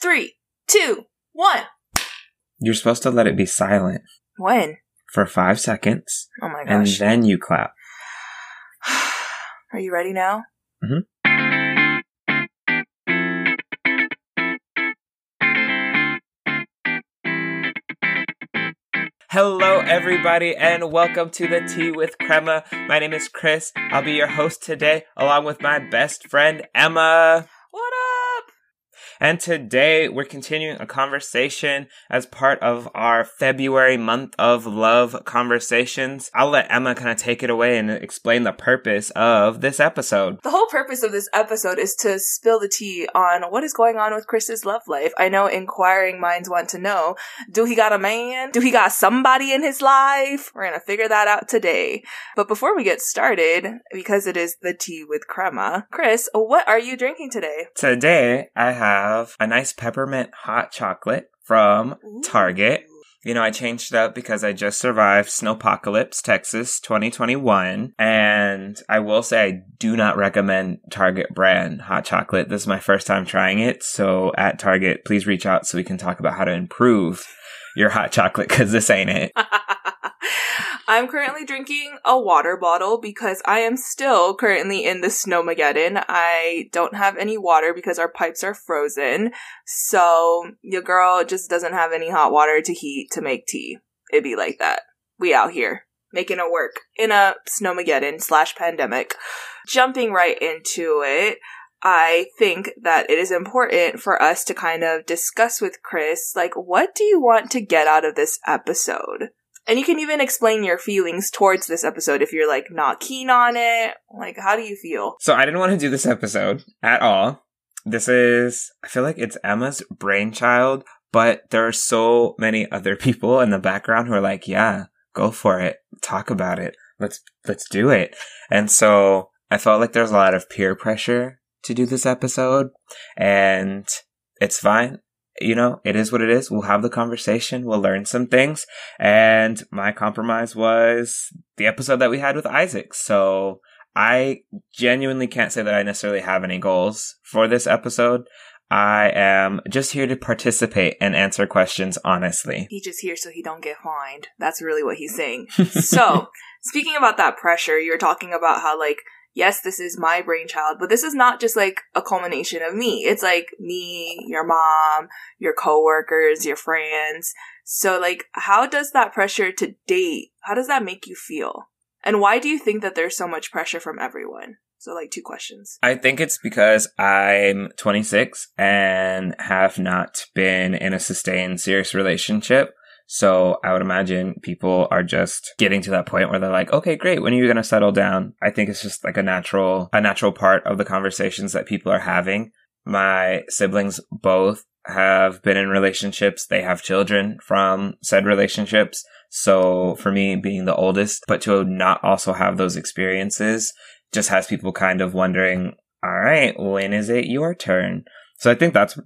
3, 2, 1. You're supposed to let it be silent. When? For 5 seconds. Oh my gosh. And then you clap. Are you ready now? Mm-hmm. Hello, everybody, and welcome to the Tea with Crema. My name is Chris. I'll be your host today, along with my best friend, Emma. What up? And today, we're continuing a conversation as part of our February month of love conversations. I'll let Emma kind of take it away and explain the purpose of this episode. The whole purpose of this episode is to spill the tea on what is going on with Chris's love life. I know inquiring minds want to know, do he got a man? Do he got somebody in his life? We're going to figure that out today. But before we get started, because it is the Tea with Crema, Chris, what are you drinking today? Today, I have a nice peppermint hot chocolate from Target. You know, I changed it up because I just survived Snowpocalypse, Texas 2021. And I will say I do not recommend Target brand hot chocolate. This is my first time trying it. So at Target, please reach out so we can talk about how to improve your hot chocolate because this ain't it. I'm currently drinking a water bottle because I am still currently in the Snowmageddon. I don't have any water because our pipes are frozen. So your girl just doesn't have any hot water to heat to make tea. It'd be like that. We out here making it work in a Snowmageddon / pandemic. Jumping right into it. I think that it is important for us to kind of discuss with Chris, like, what do you want to get out of this episode? And you can even explain your feelings towards this episode if you're, like, not keen on it. Like, how do you feel? So I didn't want to do this episode at all. This is, I feel like it's Emma's brainchild, but there are so many other people in the background who are like, yeah, go for it. Talk about it. Let's do it. And so I felt like there's a lot of peer pressure to do this episode, and it's fine. You know, it is what it is. We'll have the conversation. We'll learn some things. And my compromise was the episode that we had with Isaac. So I genuinely can't say that I necessarily have any goals for this episode. I am just here to participate and answer questions honestly. He's just here so he don't get fined. That's really what he's saying. So speaking about that pressure, you're talking about how, like, yes, this is my brainchild, but this is not just, like, a culmination of me. It's, like, me, your mom, your coworkers, your friends. So, like, how does that pressure to date, how does that make you feel? And why do you think that there's so much pressure from everyone? So, like, 2 questions. I think it's because I'm 26 and have not been in a sustained, serious relationship. So I would imagine people are just getting to that point where they're like, okay, great. When are you going to settle down? I think it's just like a natural part of the conversations that people are having. My siblings both have been in relationships. They have children from said relationships. So for me, being the oldest, but to not also have those experiences just has people kind of wondering, all right, when is it your turn? So I think that's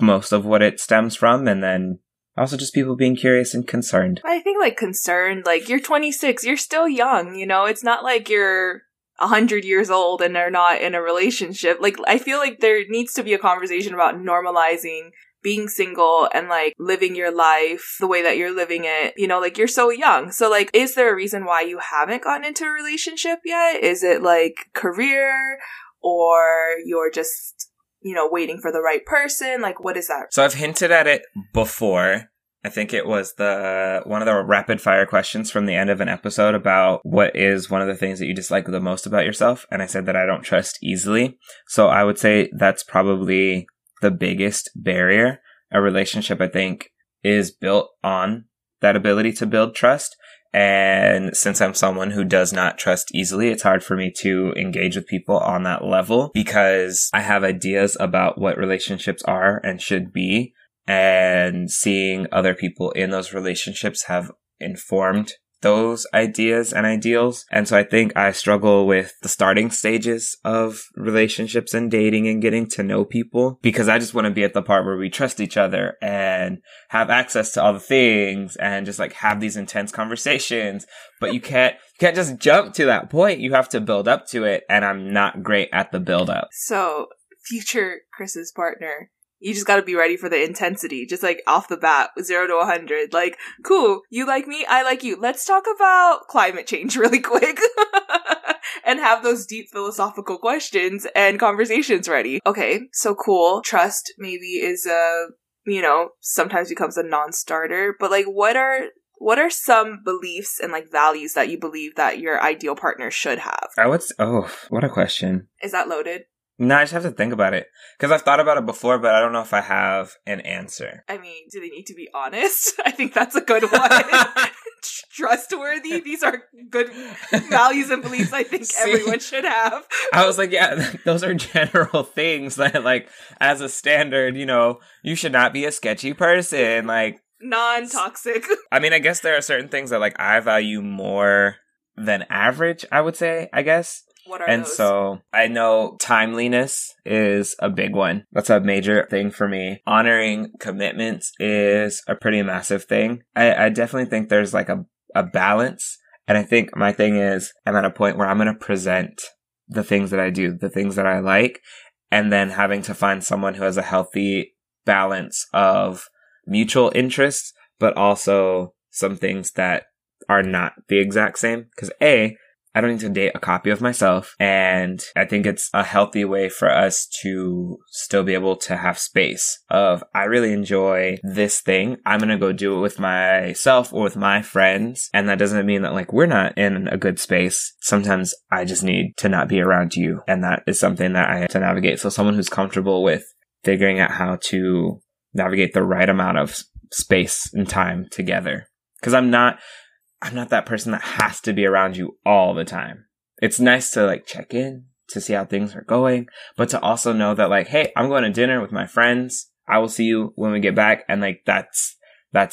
most of what it stems from. And then also just people being curious and concerned. I think, like, concerned, like, you're 26, you're still young, you know? It's not like you're 100 years old and are not in a relationship. Like, I feel like there needs to be a conversation about normalizing being single and, like, living your life the way that you're living it. You know, like, you're so young. So, like, is there a reason why you haven't gotten into a relationship yet? Is it, like, career, or you're just, you know, waiting for the right person? Like, what is that? So I've hinted at it before. I think it was one of the rapid fire questions from the end of an episode about what is one of the things that you dislike the most about yourself. And I said that I don't trust easily. So I would say that's probably the biggest barrier. A relationship, I think, is built on that ability to build trust. And since I'm someone who does not trust easily, it's hard for me to engage with people on that level because I have ideas about what relationships are and should be. And seeing other people in those relationships have informed those ideas and ideals. And so I think I struggle with the starting stages of relationships and dating and getting to know people because I just want to be at the part where we trust each other and have access to all the things and just, like, have these intense conversations. But you can't just jump to that point. You have to build up to it. And I'm not great at the build up. So future Chris's partner, You just got to be ready for the intensity, just like off the bat, 0 to 100. Like, cool, you like me, I like you. Let's talk about climate change really quick and have those deep philosophical questions and conversations ready. Okay, so cool. Trust maybe is a, you know, sometimes becomes a non-starter, but like what are some beliefs and like values that you believe that your ideal partner should have? What a question. Is that loaded? No, I just have to think about it. Because I've thought about it before, but I don't know if I have an answer. I mean, do they need to be honest? I think that's a good one. Trustworthy. These are good values and beliefs I think everyone should have. I was like, yeah, those are general things that, like, as a standard, you know, you should not be a sketchy person. Like, non-toxic. I mean, I guess there are certain things that, like, I value more than average, I would say, I guess. What are those? So I know timeliness is a big one. That's a major thing for me. Honoring commitments is a pretty massive thing. I definitely think there's like a balance. And I think my thing is I'm at a point where I'm going to present the things that I do, the things that I like, and then having to find someone who has a healthy balance of mutual interests, but also some things that are not the exact same. Because I don't need to date a copy of myself, and I think it's a healthy way for us to still be able to have space of, I really enjoy this thing. I'm going to go do it with myself or with my friends, and that doesn't mean that, like, we're not in a good space. Sometimes I just need to not be around you, and that is something that I have to navigate. So someone who's comfortable with figuring out how to navigate the right amount of space and time together, because I'm not that person that has to be around you all the time. It's nice to like check in to see how things are going, but to also know that like, hey, I'm going to dinner with my friends. I will see you when we get back. And like, that's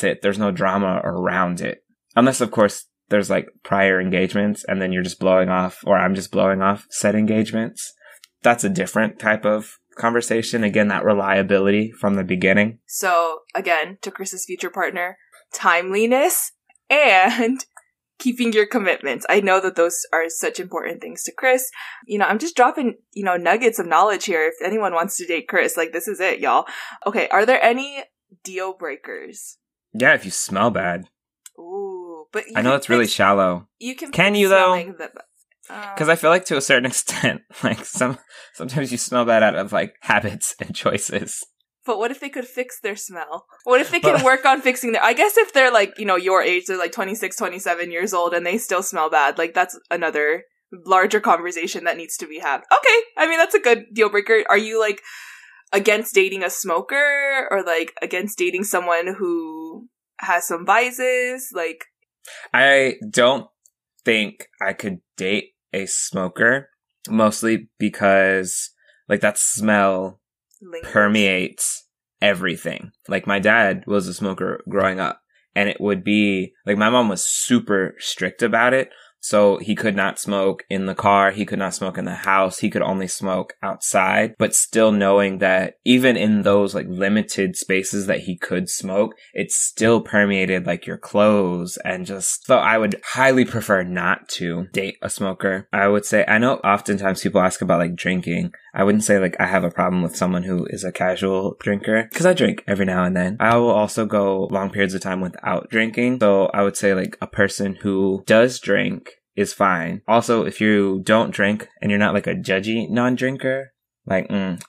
it. There's no drama around it. Unless of course there's like prior engagements and then you're just blowing off, or I'm just blowing off said engagements. That's a different type of conversation. Again, that reliability from the beginning. So again, to Chris's future partner, timeliness. And keeping your commitments. I know that those are such important things to Chris. You know, I'm just dropping, you know, nuggets of knowledge here. If anyone wants to date Chris, like, this is it, y'all. Okay, are there any deal breakers? Yeah, if you smell bad. Ooh, but I know it's really shallow. You can you though? Because I feel like to a certain extent, like sometimes you smell bad out of like habits and choices. But what if they could fix their smell? What if they can work on fixing their... I guess if they're like, you know, your age, they're like 26, 27 years old and they still smell bad. Like, that's another larger conversation that needs to be had. Okay. I mean, that's a good deal breaker. Are you like against dating a smoker or like against dating someone who has some vices? Like, I don't think I could date a smoker, mostly because like that smell... permeates everything. Like, my dad was a smoker growing up, and it would be like my mom was super strict about it. So he could not smoke in the car, he could not smoke in the house, he could only smoke outside. But still knowing that even in those like limited spaces that he could smoke, it still permeated like your clothes and just, so I would highly prefer not to date a smoker. I would say, I know oftentimes people ask about like drinking. I wouldn't say like I have a problem with someone who is a casual drinker, because I drink every now and then. I will also go long periods of time without drinking. So I would say like a person who does drink is fine. Also, if you don't drink and you're not like a judgy non-drinker, like,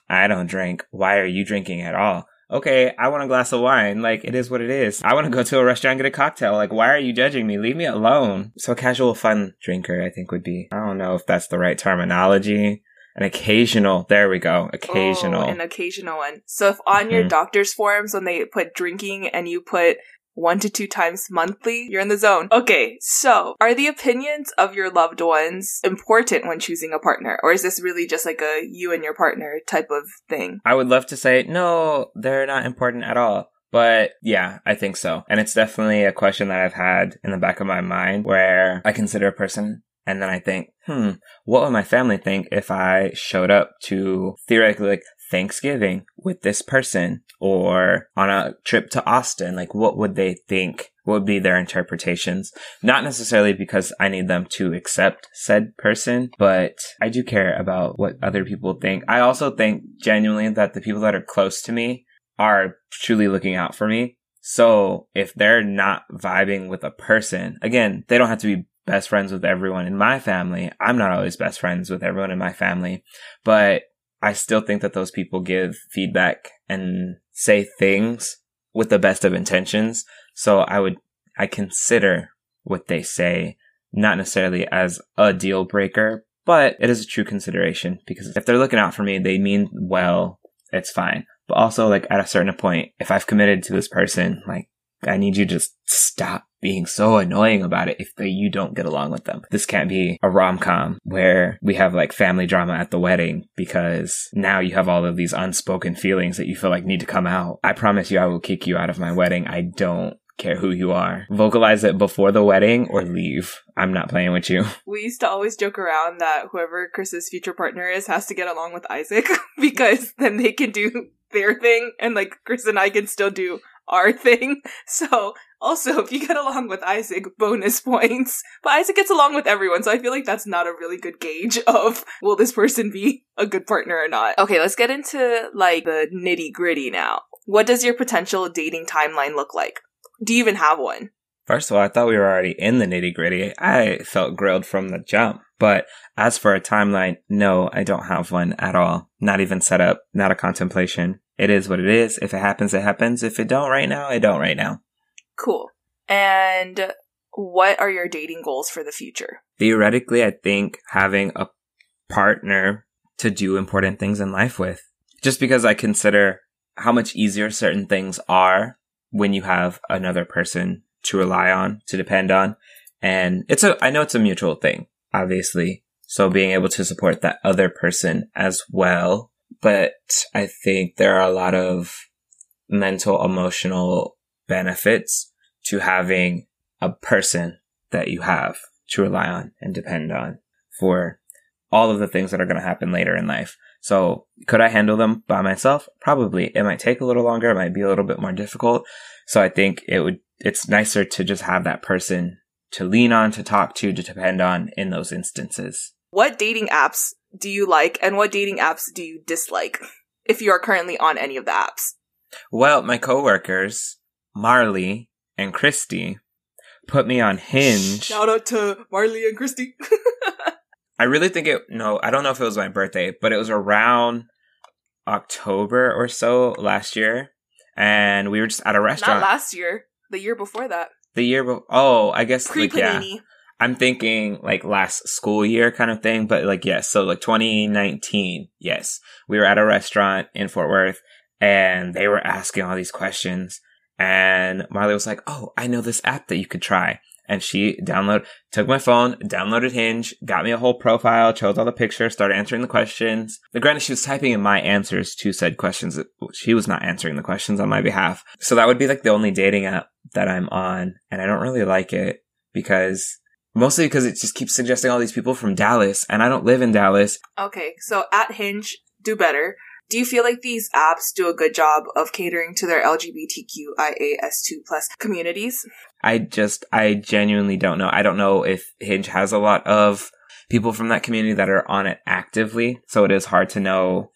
I don't drink. Why are you drinking at all? Okay, I want a glass of wine. Like, it is what it is. I want to go to a restaurant and get a cocktail. Like, why are you judging me? Leave me alone. So a casual fun drinker, I think, would be, I don't know if that's the right terminology. An occasional, there we go, occasional. Oh, an occasional one. So if on your doctor's forms, when they put drinking and you put 1 to 2 times monthly, you're in the zone. Okay, so are the opinions of your loved ones important when choosing a partner? Or is this really just like a you and your partner type of thing? I would love to say, no, they're not important at all. But yeah, I think so. And it's definitely a question that I've had in the back of my mind where I consider a person... and then I think, what would my family think if I showed up to theoretically like Thanksgiving with this person or on a trip to Austin? Like, what would they think? What would be their interpretations? Not necessarily because I need them to accept said person, but I do care about what other people think. I also think genuinely that the people that are close to me are truly looking out for me. So if they're not vibing with a person, again, they don't have to be best friends with everyone in my family. I'm not always best friends with everyone in my family, but I still think that those people give feedback and say things with the best of intentions. So I consider what they say, not necessarily as a deal breaker, but it is a true consideration, because if they're looking out for me, they mean well, it's fine. But also, like, at a certain point, if I've committed to this person, like, I need you to just stop being so annoying about it if you don't get along with them. This can't be a rom-com where we have like family drama at the wedding because now you have all of these unspoken feelings that you feel like need to come out. I promise you I will kick you out of my wedding. I don't care who you are. Vocalize it before the wedding or leave. I'm not playing with you. We used to always joke around that whoever Chris's future partner is has to get along with Isaac because then they can do their thing and like Chris and I can still do our thing. So also, if you get along with Isaac, bonus points. But Isaac gets along with everyone, so I feel like that's not a really good gauge of will this person be a good partner or not. Okay, let's get into like the nitty gritty now. What does your potential dating timeline look like? Do you even have one? First of all, I thought we were already in the nitty gritty. I felt grilled from the jump. But as for a timeline, no, I don't have one at all. Not even set up, not a contemplation. It is what it is. If it happens, it happens. If it don't right now, it don't right now. Cool. And what are your dating goals for the future? Theoretically, I think having a partner to do important things in life with. Just because I consider how much easier certain things are when you have another person to rely on, to depend on. And I know it's a mutual thing, obviously. So being able to support that other person as well. But I think there are a lot of mental, emotional benefits to having a person that you have to rely on and depend on for all of the things that are going to happen later in life. So could I handle them by myself? Probably. It might take a little longer. It might be a little bit more difficult. So I think it's nicer to just have that person to lean on, to talk to depend on in those instances. What dating apps do you like and what dating apps do you dislike, if you are currently on any of the apps? Well, my coworkers, Marley and Christy, put me on Hinge. Shout out to Marley and Christy. I really think I don't know if it was my birthday, but it was around October or so last year. And we were just at a restaurant. Not last year. The year before that. The year before. Oh, I guess. Pre-Panini. Like, yeah. I'm thinking like last school year kind of thing, but like, yes. So like 2019, yes. We were at a restaurant in Fort Worth and they were asking all these questions and Marley was like, oh, I know this app that you could try. And she took my phone, downloaded Hinge, got me a whole profile, chose all the pictures, started answering the questions. But granted, she was typing in my answers to said questions. She was not answering the questions on my behalf. So that would be like the only dating app that I'm on. And I don't really like it mostly because it just keeps suggesting all these people from Dallas, and I don't live in Dallas. Okay, so at Hinge, do better. Do you feel like these apps do a good job of catering to their LGBTQIAS2 plus communities? I genuinely don't know. I don't know if Hinge has a lot of people from that community that are on it actively, so it is hard to know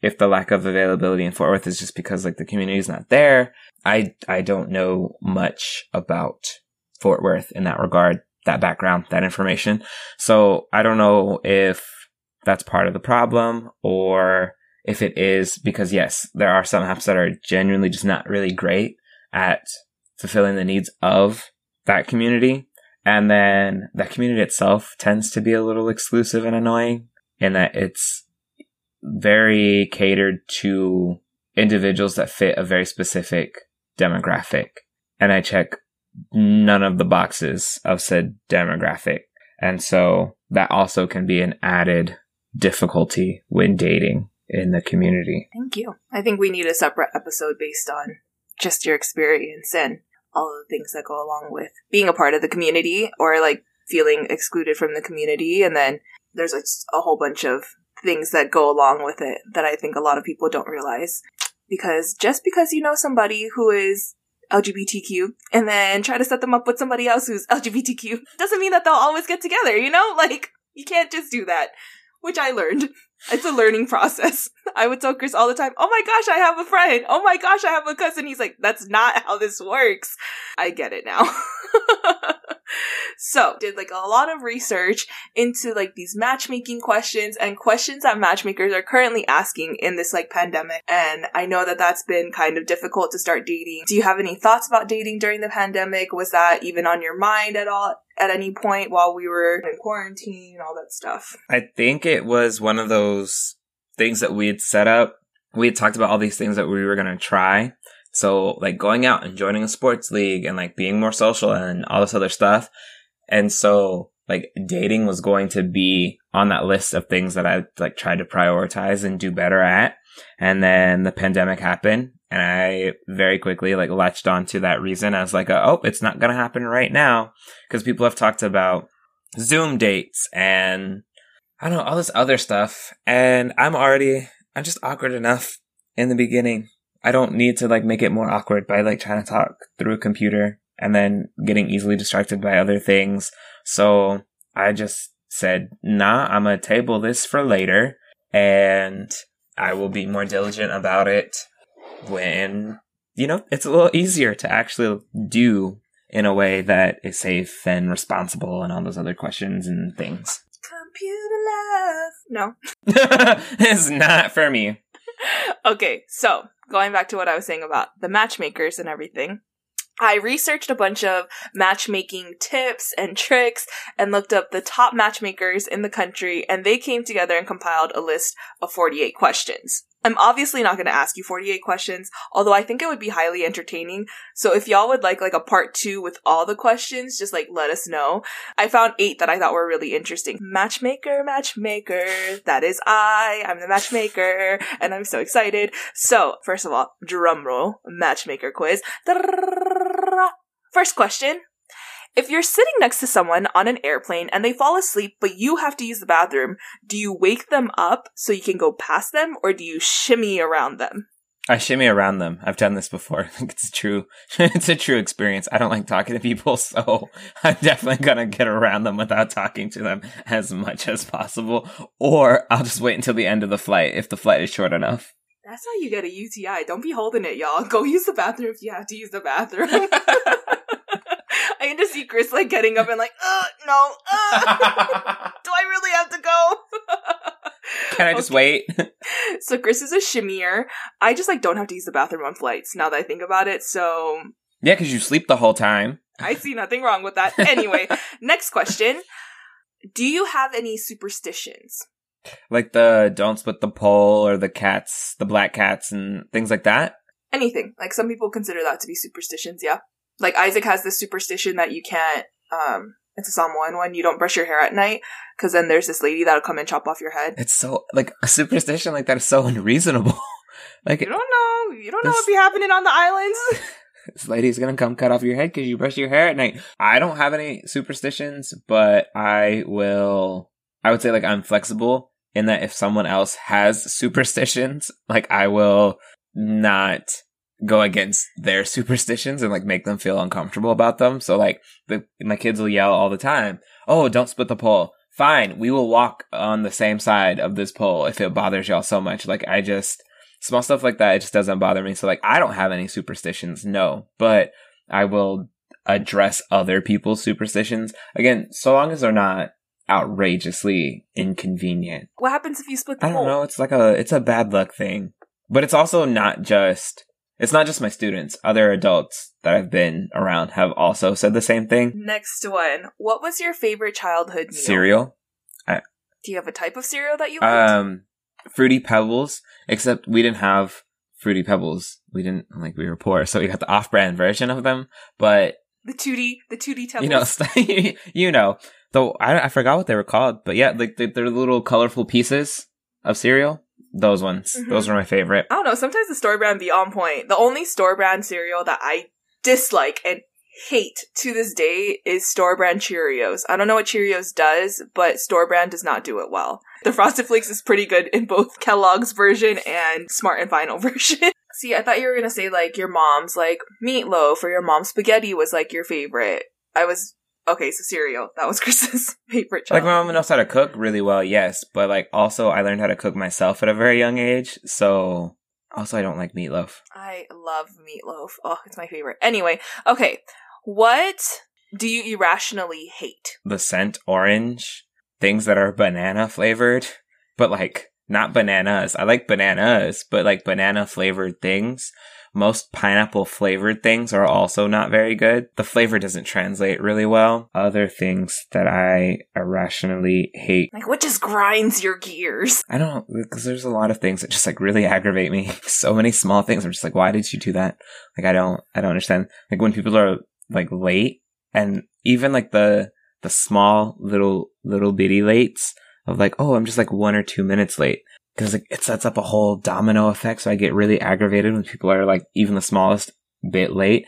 if the lack of availability in Fort Worth is just because, like, the community is not there. I don't know much about Fort Worth in that regard. That background, that information. So I don't know if that's part of the problem or if it is because, yes, there are some apps that are genuinely just not really great at fulfilling the needs of that community. And then that community itself tends to be a little exclusive and annoying in that it's very catered to individuals that fit a very specific demographic. And I check none of the boxes of said demographic. And so that also can be an added difficulty when dating in the community. Thank you. I think we need a separate episode based on just your experience and all of the things that go along with being a part of the community or like feeling excluded from the community. And then there's a whole bunch of things that go along with it that I think a lot of people don't realize. Because just because you know somebody who is LGBTQ and then try to set them up with somebody else who's LGBTQ doesn't mean that they'll always get together, you know? Like, you can't just do that. which I learned. It's a learning process. I would tell Chris all the time, oh my gosh, I have a friend. Oh my gosh, I have a cousin. He's like, that's not how this works. I get it now. So did like a lot of research into like these matchmaking questions and questions that matchmakers are currently asking in this like pandemic. And I know that that's been kind of difficult to start dating. Do you have any thoughts about dating during the pandemic? Was that even on your mind at all? At any point while we were in quarantine and all that stuff? I think it was one of those things that we had set up. We had talked about all these things that we were going to try. So like going out and joining a sports league and like being more social and all this other stuff. And so like dating was going to be on that list of things that I like tried to prioritize and do better at. And then the pandemic happened and I very quickly like latched onto that reason. I was like, oh, it's not going to happen right now, because people have talked about Zoom dates and I don't know, all this other stuff. And I'm just awkward enough in the beginning. I don't need to like make it more awkward by like trying to talk through a computer and then getting easily distracted by other things. So I just said, nah, I'm going to table this for later and I will be more diligent about it when, you know, it's a little easier to actually do in a way that is safe and responsible and all those other questions and things. Computer love. No. It's not for me. Okay, so going back to what I was saying about the matchmakers and everything. I researched a bunch of matchmaking tips and tricks and looked up the top matchmakers in the country, and they came together and compiled a list of 48 questions. I'm obviously not going to ask you 48 questions, although I think it would be highly entertaining. So if y'all would like a part 2 with all the questions, just like let us know. I found 8 that I thought were really interesting. Matchmaker, matchmaker, that is I. I'm the matchmaker, and I'm so excited. So first of all, drum roll, matchmaker quiz. First question. If you're sitting next to someone on an airplane and they fall asleep, but you have to use the bathroom, do you wake them up so you can go past them, or do you shimmy around them? I shimmy around them. I've done this before. I think it's true. It's a true experience. I don't like talking to people, so I'm definitely going to get around them without talking to them as much as possible, or I'll just wait until the end of the flight if the flight is short enough. That's how you get a UTI. Don't be holding it, y'all. Go use the bathroom if you have to use the bathroom. I can just see Chris, like, getting up and like, no. Do I really have to go? Can I just wait? So Chris is a shimmier. I just, like, don't have to use the bathroom on flights now that I think about it, so... Yeah, because you sleep the whole time. I see nothing wrong with that. Anyway, next question. Do you have any superstitions? Like the don't split the pole or the cats, the black cats and things like that? Anything. Like, some people consider that to be superstitions, yeah. Like, Isaac has this superstition that you can't, it's a Samoan one, you don't brush your hair at night, because then there's this lady that'll come and chop off your head. It's so, like, a superstition like that is so unreasonable. Like, you don't know. You don't know what'll be happening on the islands. This lady's gonna come cut off your head because you brush your hair at night. I don't have any superstitions, but I would say, like, I'm flexible in that if someone else has superstitions, like, I will not go against their superstitions and like make them feel uncomfortable about them. So like my kids will yell all the time, oh, don't split the pole. Fine. We will walk on the same side of this pole if it bothers y'all so much. Like small stuff like that, it just doesn't bother me. So like, I don't have any superstitions. No, but I will address other people's superstitions. Again, so long as they're not outrageously inconvenient. What happens if you split the pole? I don't know. It's like it's a bad luck thing, but it's also it's not just my students. Other adults that I've been around have also said the same thing. Next one. What was your favorite childhood meal? Cereal. Do you have a type of cereal that you liked? Fruity Pebbles, except we didn't have Fruity Pebbles. We were poor, so we got the off-brand version of them, but... The 2D Pebbles. Though I forgot what they were called, but yeah, like they're little colorful pieces of cereal. Those ones. Mm-hmm. Those are my favorite. I don't know. Sometimes the store brand be on point. The only store brand cereal that I dislike and hate to this day is store brand Cheerios. I don't know what Cheerios does, but store brand does not do it well. The Frosted Flakes is pretty good in both Kellogg's version and Smart and Final version. See, I thought you were going to say, like, your mom's, like, meatloaf or your mom's spaghetti was, like, your favorite. I was Okay, so cereal. That was Chris's favorite challenge. Like, my mom knows how to cook really well, yes. But, like, also, I learned how to cook myself at a very young age. So, also, I don't like meatloaf. I love meatloaf. Oh, it's my favorite. Anyway, okay. What do you irrationally hate? The scent orange. Things that are banana flavored. But, like, not bananas. I like bananas, but, like, banana flavored things. Most pineapple flavored things are also not very good. The flavor doesn't translate really well. Other things that I irrationally hate. Like, what just grinds your gears? I don't, because there's a lot of things that just, like, really aggravate me. So many small things. I'm just like, why did you do that? Like, I don't understand. Like, when people are, like, late, and even, like, the small little bitty lates of, like, oh, I'm just, like, 1 or 2 minutes late. Because, like, it sets up a whole domino effect, so I get really aggravated when people are, like, even the smallest bit late.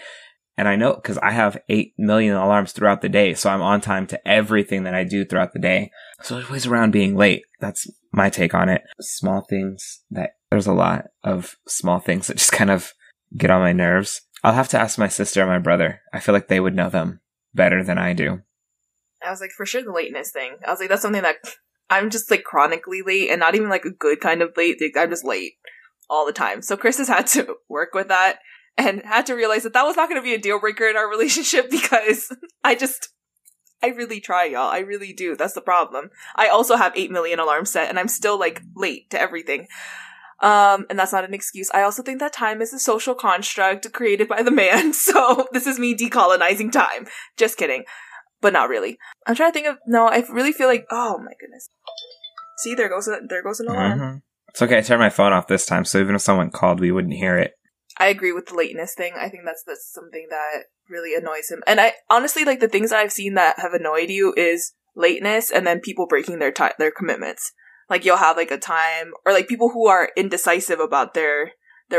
And I know, because I have 8 million alarms throughout the day, so I'm on time to everything that I do throughout the day. So it's always around being late. That's my take on it. Small things that... There's a lot of small things that just kind of get on my nerves. I'll have to ask my sister and my brother. I feel like they would know them better than I do. I was like, for sure the lateness thing. I was like, that's something that... I'm just, like, chronically late, and not even, like, a good kind of late. I'm just late all the time. So Chris has had to work with that and had to realize that that was not going to be a deal breaker in our relationship, because I really try, y'all. I really do. That's the problem. I also have 8 million alarms set, and I'm still, like, late to everything. And that's not an excuse. I also think that time is a social construct created by the man, so this is me decolonizing time. Just kidding. But not really. I'm trying to think of... No, I really feel like... Oh, my goodness. See, there goes an alarm. Mm-hmm. It's okay. I turned my phone off this time, so even if someone called, we wouldn't hear it. I agree with the lateness thing. I think that's something that really annoys him. And I honestly, like, the things that I've seen that have annoyed you is lateness and then people breaking their commitments. Like, you'll have, like, a time... Or, like, people who are indecisive about their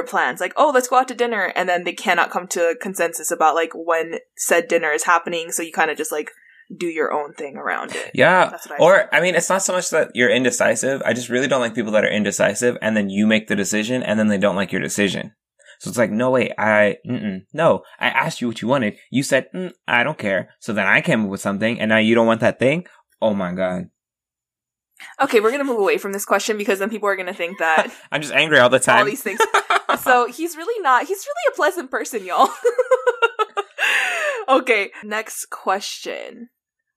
plans. Like, oh, let's go out to dinner, and then they cannot come to a consensus about, like, when said dinner is happening, so you kind of just, like, do your own thing around it. Yeah. That's what I think. I mean, it's not so much that you're indecisive. I just really don't like people that are indecisive, and then you make the decision, and then they don't like your decision. So it's like, no, wait, I asked you what you wanted. You said, I don't care. So then I came up with something, and now you don't want that thing? Oh, my God. Okay, we're going to move away from this question because then people are going to think that... I'm just angry all the time. All these things. So he's really a pleasant person, y'all. Okay, next question.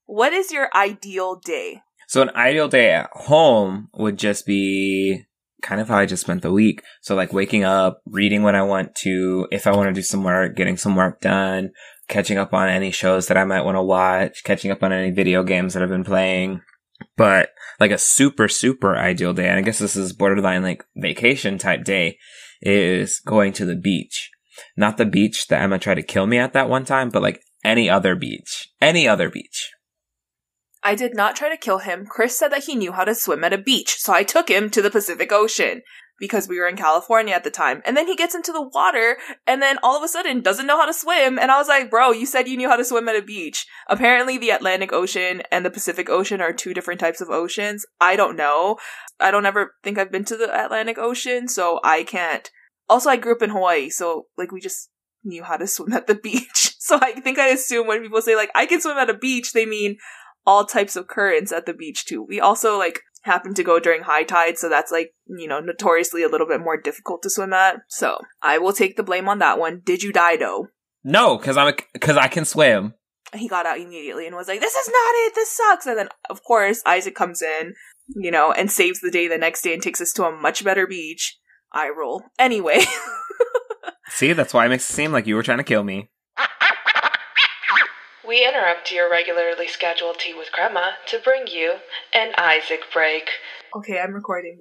What is your ideal day? So an ideal day at home would just be kind of how I just spent the week. So, like, waking up, reading when I want to, if I want to do some work, getting some work done, catching up on any shows that I might want to watch, catching up on any video games that I've been playing. But, like, a super, super ideal day, and I guess this is borderline, like, vacation type day, is going to the beach. Not the beach that Emma tried to kill me at that one time, but, like, any other beach. Any other beach. I did not try to kill him. Chris said that he knew how to swim at a beach, so I took him to the Pacific Ocean because we were in California at the time. And then he gets into the water and then all of a sudden doesn't know how to swim. And I was like, bro, you said you knew how to swim at a beach. Apparently the Atlantic Ocean and the Pacific Ocean are two different types of oceans. I don't know. I don't ever think I've been to the Atlantic Ocean, so I can't. Also, I grew up in Hawaii, so, like, we just knew how to swim at the beach. So I think I assume when people say, like, I can swim at a beach, they mean all types of currents at the beach too. We also, like, happen to go during high tide, so that's, like, you know, notoriously a little bit more difficult to swim at. So I will take the blame on that one. Did you die though? No, because I can swim. He got out immediately and was like, this is not it, this sucks. And then, of course, Isaac comes in, you know, and saves the day the next day and takes us to a much better beach. I roll. Anyway. See, that's why it makes it seem like you were trying to kill me. We interrupt your regularly scheduled Tea with Crema to bring you an Isaac break. Okay, I'm recording.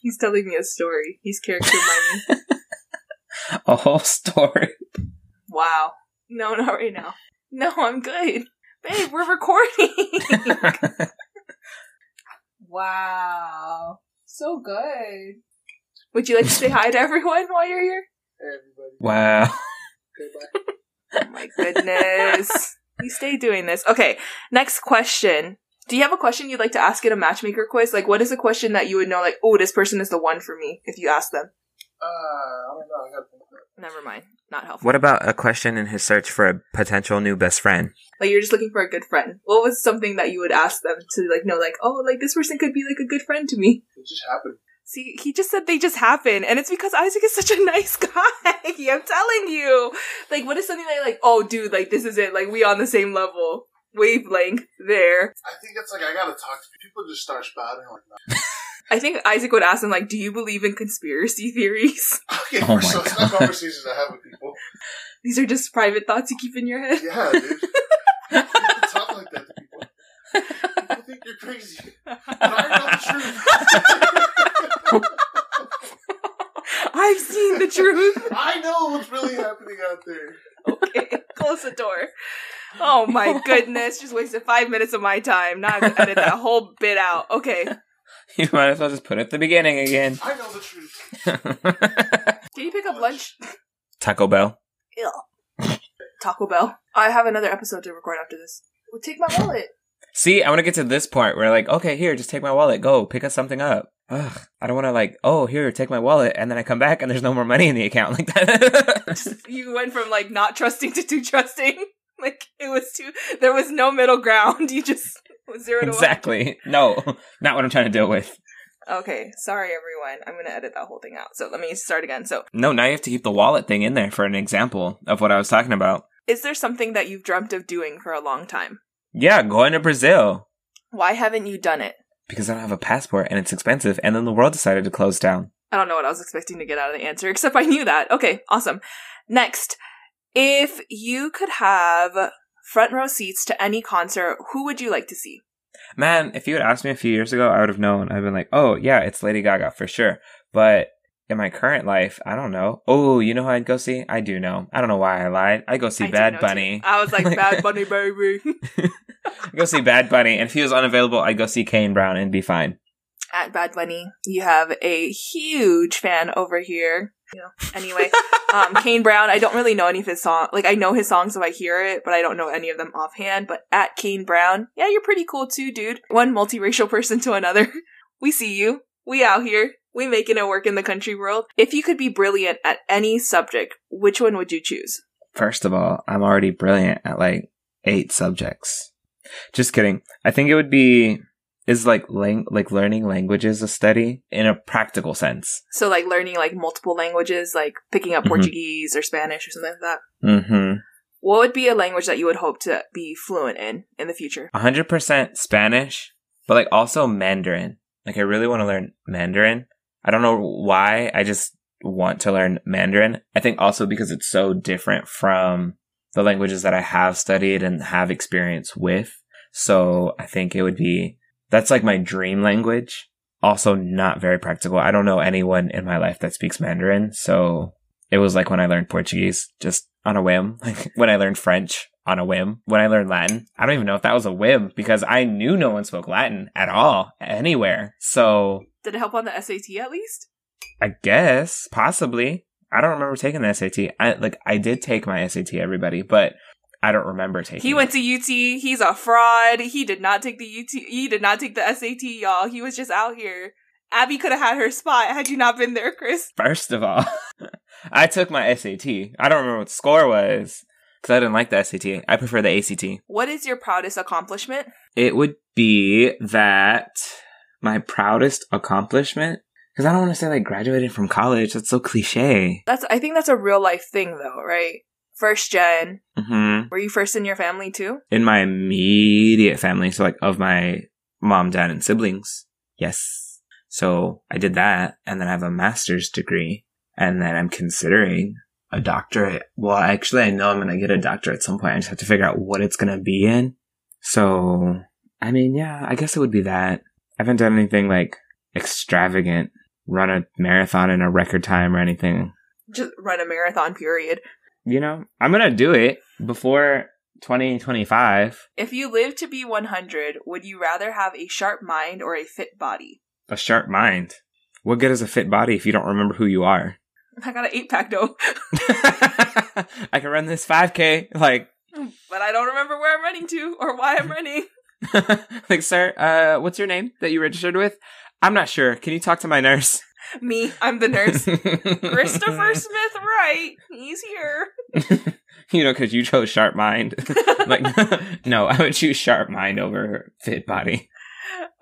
He's telling me a story. He's character mining. A whole story. Wow. No, not right now. No, I'm good. Babe, we're recording. Wow. So good. Would you like to say hi to everyone while you're here? Hey, everybody. Wow. Goodbye. Oh my goodness. You stay doing this. Okay, next question. Do you have a question you'd like to ask in a matchmaker quiz? Like, what is a question that you would know, like, oh, this person is the one for me, if you ask them? I don't know. Never mind. Not helpful. What about a question in his search for a potential new best friend? Like, you're just looking for a good friend. What was something that you would ask them to, like, know, like, oh, like, this person could be, like, a good friend to me? It just happened. See, he just said they just happen. And it's because Isaac is such a nice guy. I'm telling you. Like, what is something that, like, oh, dude, like, this is it. Like, we on the same level. Wavelength there. I think it's like, I gotta talk to people. Just start spouting like that. I think Isaac would ask him, like, do you believe in conspiracy theories? Okay, oh so it's not conversations I have with people. These are just private thoughts you keep in your head. Yeah, dude. You can talk like that to people. People think you're crazy. But I know the truth. I've seen the truth. I know what's really happening out there. Okay, close the door. Oh my goodness, just wasted 5 minutes of my time. Now I have to edit that whole bit out. Okay. You might as well just put it at the beginning again. I know the truth. Can you pick up lunch? Taco Bell. Ew. Taco Bell. I have another episode to record after this. Well, take my wallet. See, I want to get to this part where, like, okay, here, just take my wallet. Go, pick us something up. Ugh, I don't want to, like, oh, here, take my wallet, and then I come back and there's no more money in the account. Like that. You went from, like, not trusting to too trusting. Like, it was too, there was no middle ground. You just... Zero to exactly. One. No, not what I'm trying to deal with. Okay, sorry everyone. I'm going to edit that whole thing out. So let me start again. So no, now you have to keep the wallet thing in there for an example of what I was talking about. Is there something that you've dreamt of doing for a long time? Yeah, going to Brazil. Why haven't you done it? Because I don't have a passport and it's expensive and then the world decided to close down. I don't know what I was expecting to get out of the answer, except I knew that. Okay, awesome. Next, if you could have... front row seats to any concert, who would you like to see? Man, if you had asked me a few years ago, I would have known. I've been like, oh, yeah, it's Lady Gaga for sure. But in my current life, I don't know. Oh, you know who I'd go see? I do know. I don't know why I lied. I'd go see Bad Bunny. I was like, Bad Bunny, baby. Go see Bad Bunny. And if he was unavailable, I'd go see Kane Brown and be fine. At Bad Bunny, you have a huge fan over here. You know. Anyway, Kane Brown, I don't really know any of his songs. Like, I know his songs so I hear it, but I don't know any of them offhand. But at Kane Brown, yeah, you're pretty cool too, dude. One multiracial person to another. We see you. We out here. We making it work in the country world. If you could be brilliant at any subject, which one would you choose? First of all, I'm already brilliant at, like, 8 subjects. Just kidding. I think it would be... Is, like, learning languages a study in a practical sense. So, like, learning, like, multiple languages, like, picking up Portuguese or Spanish or something like that? Mm-hmm. What would be a language that you would hope to be fluent in the future? 100% Spanish, but, like, also Mandarin. Like, I really want to learn Mandarin. I don't know why. I just want to learn Mandarin. I think also because it's so different from the languages that I have studied and have experience with. So, I think it would be... That's like my dream language. Also not very practical. I don't know anyone in my life that speaks Mandarin. So it was like when I learned Portuguese, just on a whim. Like when I learned French, on a whim. When I learned Latin, I don't even know if that was a whim because I knew no one spoke Latin at all, anywhere. So... Did it help on the SAT at least? I guess. Possibly. I don't remember taking the SAT. I did take my SAT, everybody, but... I don't remember taking it. He went to UT. He's a fraud. He did not take the UT. He did not take the SAT, y'all. He was just out here. Abby could have had her spot had you not been there, Chris. First of all, I took my SAT. I don't remember what the score was because I didn't like the SAT. I prefer the ACT. What is your proudest accomplishment? It would be that my proudest accomplishment. Because I don't want to say like graduating from college. That's so cliche. I think that's a real life thing though, right? First gen. Mm-hmm. Were you first in your family too? In my immediate family. So like of my mom, dad, and siblings. Yes. So I did that. And then I have a master's degree. And then I'm considering a doctorate. Well, actually, I know I'm going to get a doctorate at some point. I just have to figure out what it's going to be in. So, I mean, yeah, I guess it would be that. I haven't done anything like extravagant. Run a marathon in a record time or anything. Just run a marathon, period. You know, I'm going to do it before 2025. If you live to be 100, would you rather have a sharp mind or a fit body? A sharp mind. What good is a fit body if you don't remember who you are? I got an 8-pack, though. I can run this 5K, like... But I don't remember where I'm running to or why I'm running. Like, sir, what's your name that you registered with? I'm not sure. Can you talk to my nurse? Me, I'm the nurse. Christopher Smith Wright, he's here. You know, because you chose Sharp Mind. Like, no, I would choose Sharp Mind over Fit Body.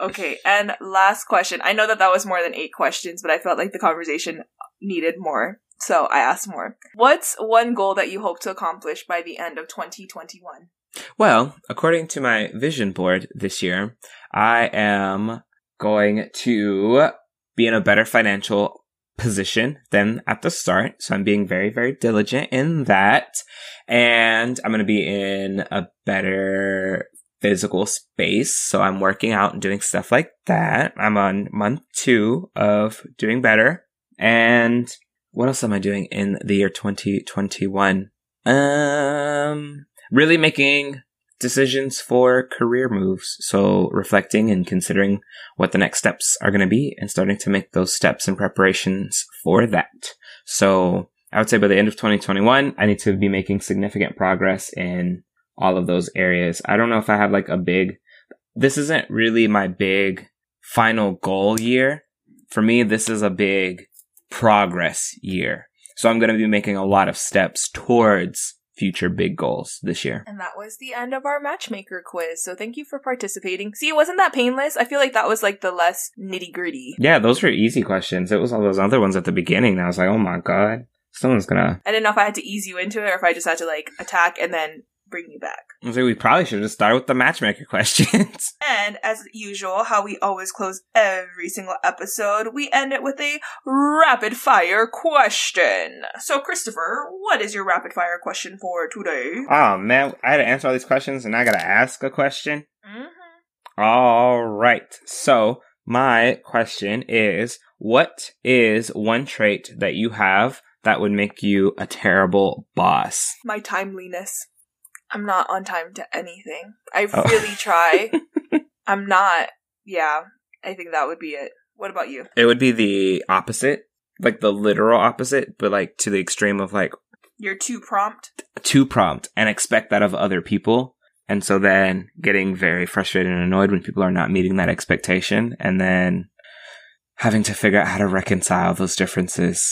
Okay, and last question. I know that that was more than 8 questions, but I felt like the conversation needed more, so I asked more. What's one goal that you hope to accomplish by the end of 2021? Well, according to my vision board this year, I am going to be in a better financial position than at the start. So I'm being very, very diligent in that. And I'm going to be in a better physical space. So I'm working out and doing stuff like that. I'm on month 2 of doing better. And what else am I doing in the year 2021? Really making decisions for career moves. So reflecting and considering what the next steps are going to be and starting to make those steps and preparations for that. So I would say by the end of 2021, I need to be making significant progress in all of those areas. I don't know if I have like a big, this isn't really my big final goal year. For me, this is a big progress year. So I'm going to be making a lot of steps towards future big goals this year. And that was the end of our matchmaker quiz. So thank you for participating. See, wasn't that painless? I feel like that was like the less nitty gritty. Yeah, those were easy questions. It was all those other ones at the beginning. I was like, oh my God, someone's gonna... I didn't know if I had to ease you into it or if I just had to like attack and then bring you back. I was like, we probably should have just started with the matchmaker questions. And as usual, how we always close every single episode, we end it with a rapid fire question. So Christopher, what is your rapid fire question for today? Oh man, I had to answer all these questions and I gotta ask a question? Mm-hmm. All right. So my question is, what is one trait that you have that would make you a terrible boss? My timeliness. I'm not on time to anything. I really try. I'm not. Yeah, I think that would be it. What about you? It would be the opposite, like the literal opposite, but like to the extreme of like... You're too prompt? Too prompt and expect that of other people. And so then getting very frustrated and annoyed when people are not meeting that expectation and then having to figure out how to reconcile those differences.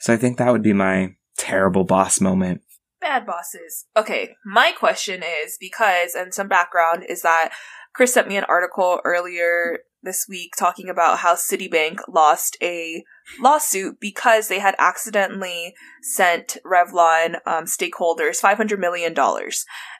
So I think that would be my terrible boss moment. Bad bosses. Okay, my question is because, and some background is that Chris sent me an article earlier this week talking about how Citibank lost a lawsuit because they had accidentally sent Revlon stakeholders $500 million.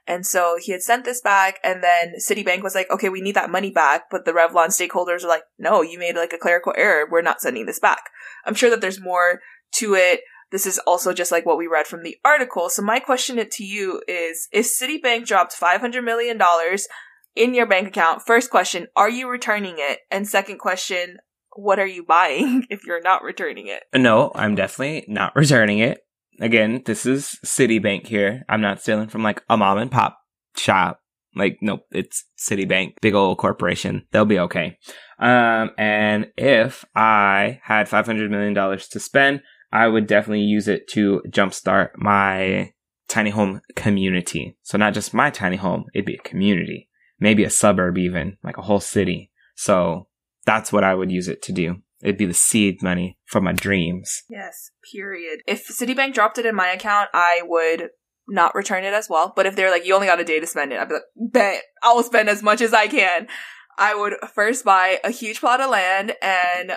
And so he had sent this back and then Citibank was like, okay, we need that money back. But the Revlon stakeholders are like, no, you made like a clerical error. We're not sending this back. I'm sure that there's more to it. This is also just like what we read from the article. So my question to you is, if Citibank dropped $500 million in your bank account, first question, are you returning it? And second question, what are you buying if you're not returning it? No, I'm definitely not returning it. Again, this is Citibank here. I'm not stealing from like a mom and pop shop. Like, nope, it's Citibank, big old corporation. They'll be okay. And if I had $500 million to spend, I would definitely use it to jumpstart my tiny home community. So not just my tiny home, it'd be a community, maybe a suburb even, like a whole city. So that's what I would use it to do. It'd be the seed money for my dreams. Yes, period. If Citibank dropped it in my account, I would not return it as well. But if they're like, you only got a day to spend it, I'd be like, bet, I'll spend as much as I can. I would first buy a huge plot of land and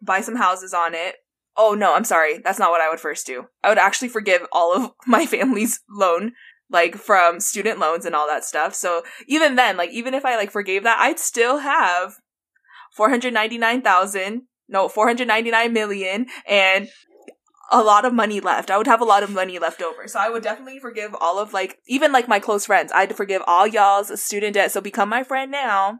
buy some houses on it. Oh, no, I'm sorry. That's not what I would first do. I would actually forgive all of my family's loan, like, from student loans and all that stuff. So even then, like, even if I, like, forgave that, I'd still have $499 million and a lot of money left. I would have a lot of money left over. So I would definitely forgive all of, like, even, like, my close friends. I'd forgive all y'all's student debt. So become my friend now.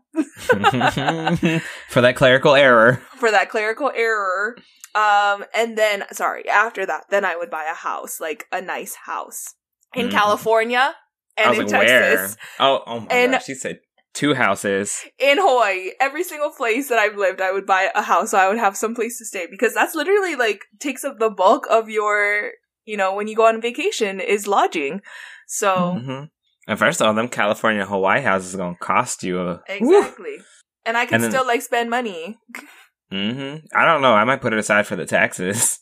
For that clerical error. For that clerical error. And then, sorry, after that, then I would buy a house, like a nice house in California and in like, Texas. Where? Oh my gosh, she said 2 houses. In Hawaii, every single place that I've lived, I would buy a house so I would have some place to stay because that's literally like takes up the bulk of your, you know, when you go on vacation is lodging. So. Mm-hmm. And first of all, them California Hawaii houses are going to cost you. Exactly. Woo! And I can still like spend money. Mm-hmm. I don't know. I might put it aside for the taxes.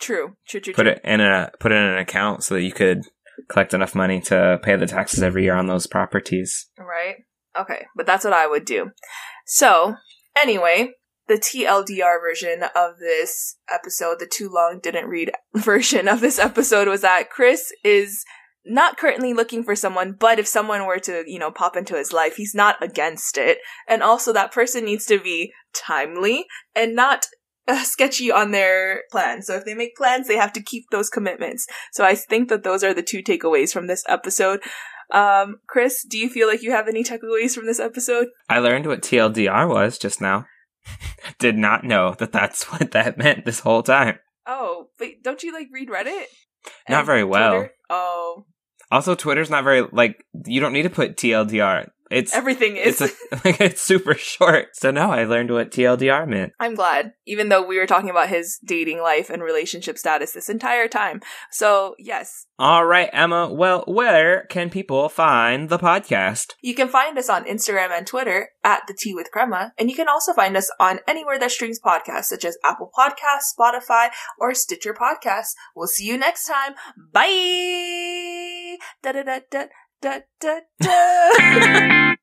True. Put it in an account so that you could collect enough money to pay the taxes every year on those properties. Right. Okay. But that's what I would do. So, anyway, the TLDR version of this episode, the too long didn't read version of this episode, was that Chris is not currently looking for someone, but if someone were to, you know, pop into his life, he's not against it. And also that person needs to be timely and not sketchy on their plans. So if they make plans, they have to keep those commitments. So I think that those are the two takeaways from this episode. Chris, do you feel like you have any takeaways from this episode? I learned what TLDR was just now. Did not know that that's what that meant this whole time. Oh, but don't you, like, read Reddit? Not very well. Twitter? Oh. Also, Twitter's not very, like, you don't need to put TLDR. It's super short. So no, I learned what TLDR meant. I'm glad, even though we were talking about his dating life and relationship status this entire time. So yes. All right, Emma. Well, where can people find the podcast? You can find us on Instagram and Twitter at The Tea with Crema. And you can also find us on anywhere that streams podcasts, such as Apple Podcasts, Spotify, or Stitcher Podcasts. We'll see you next time. Bye! Da da da da. Da, da, da.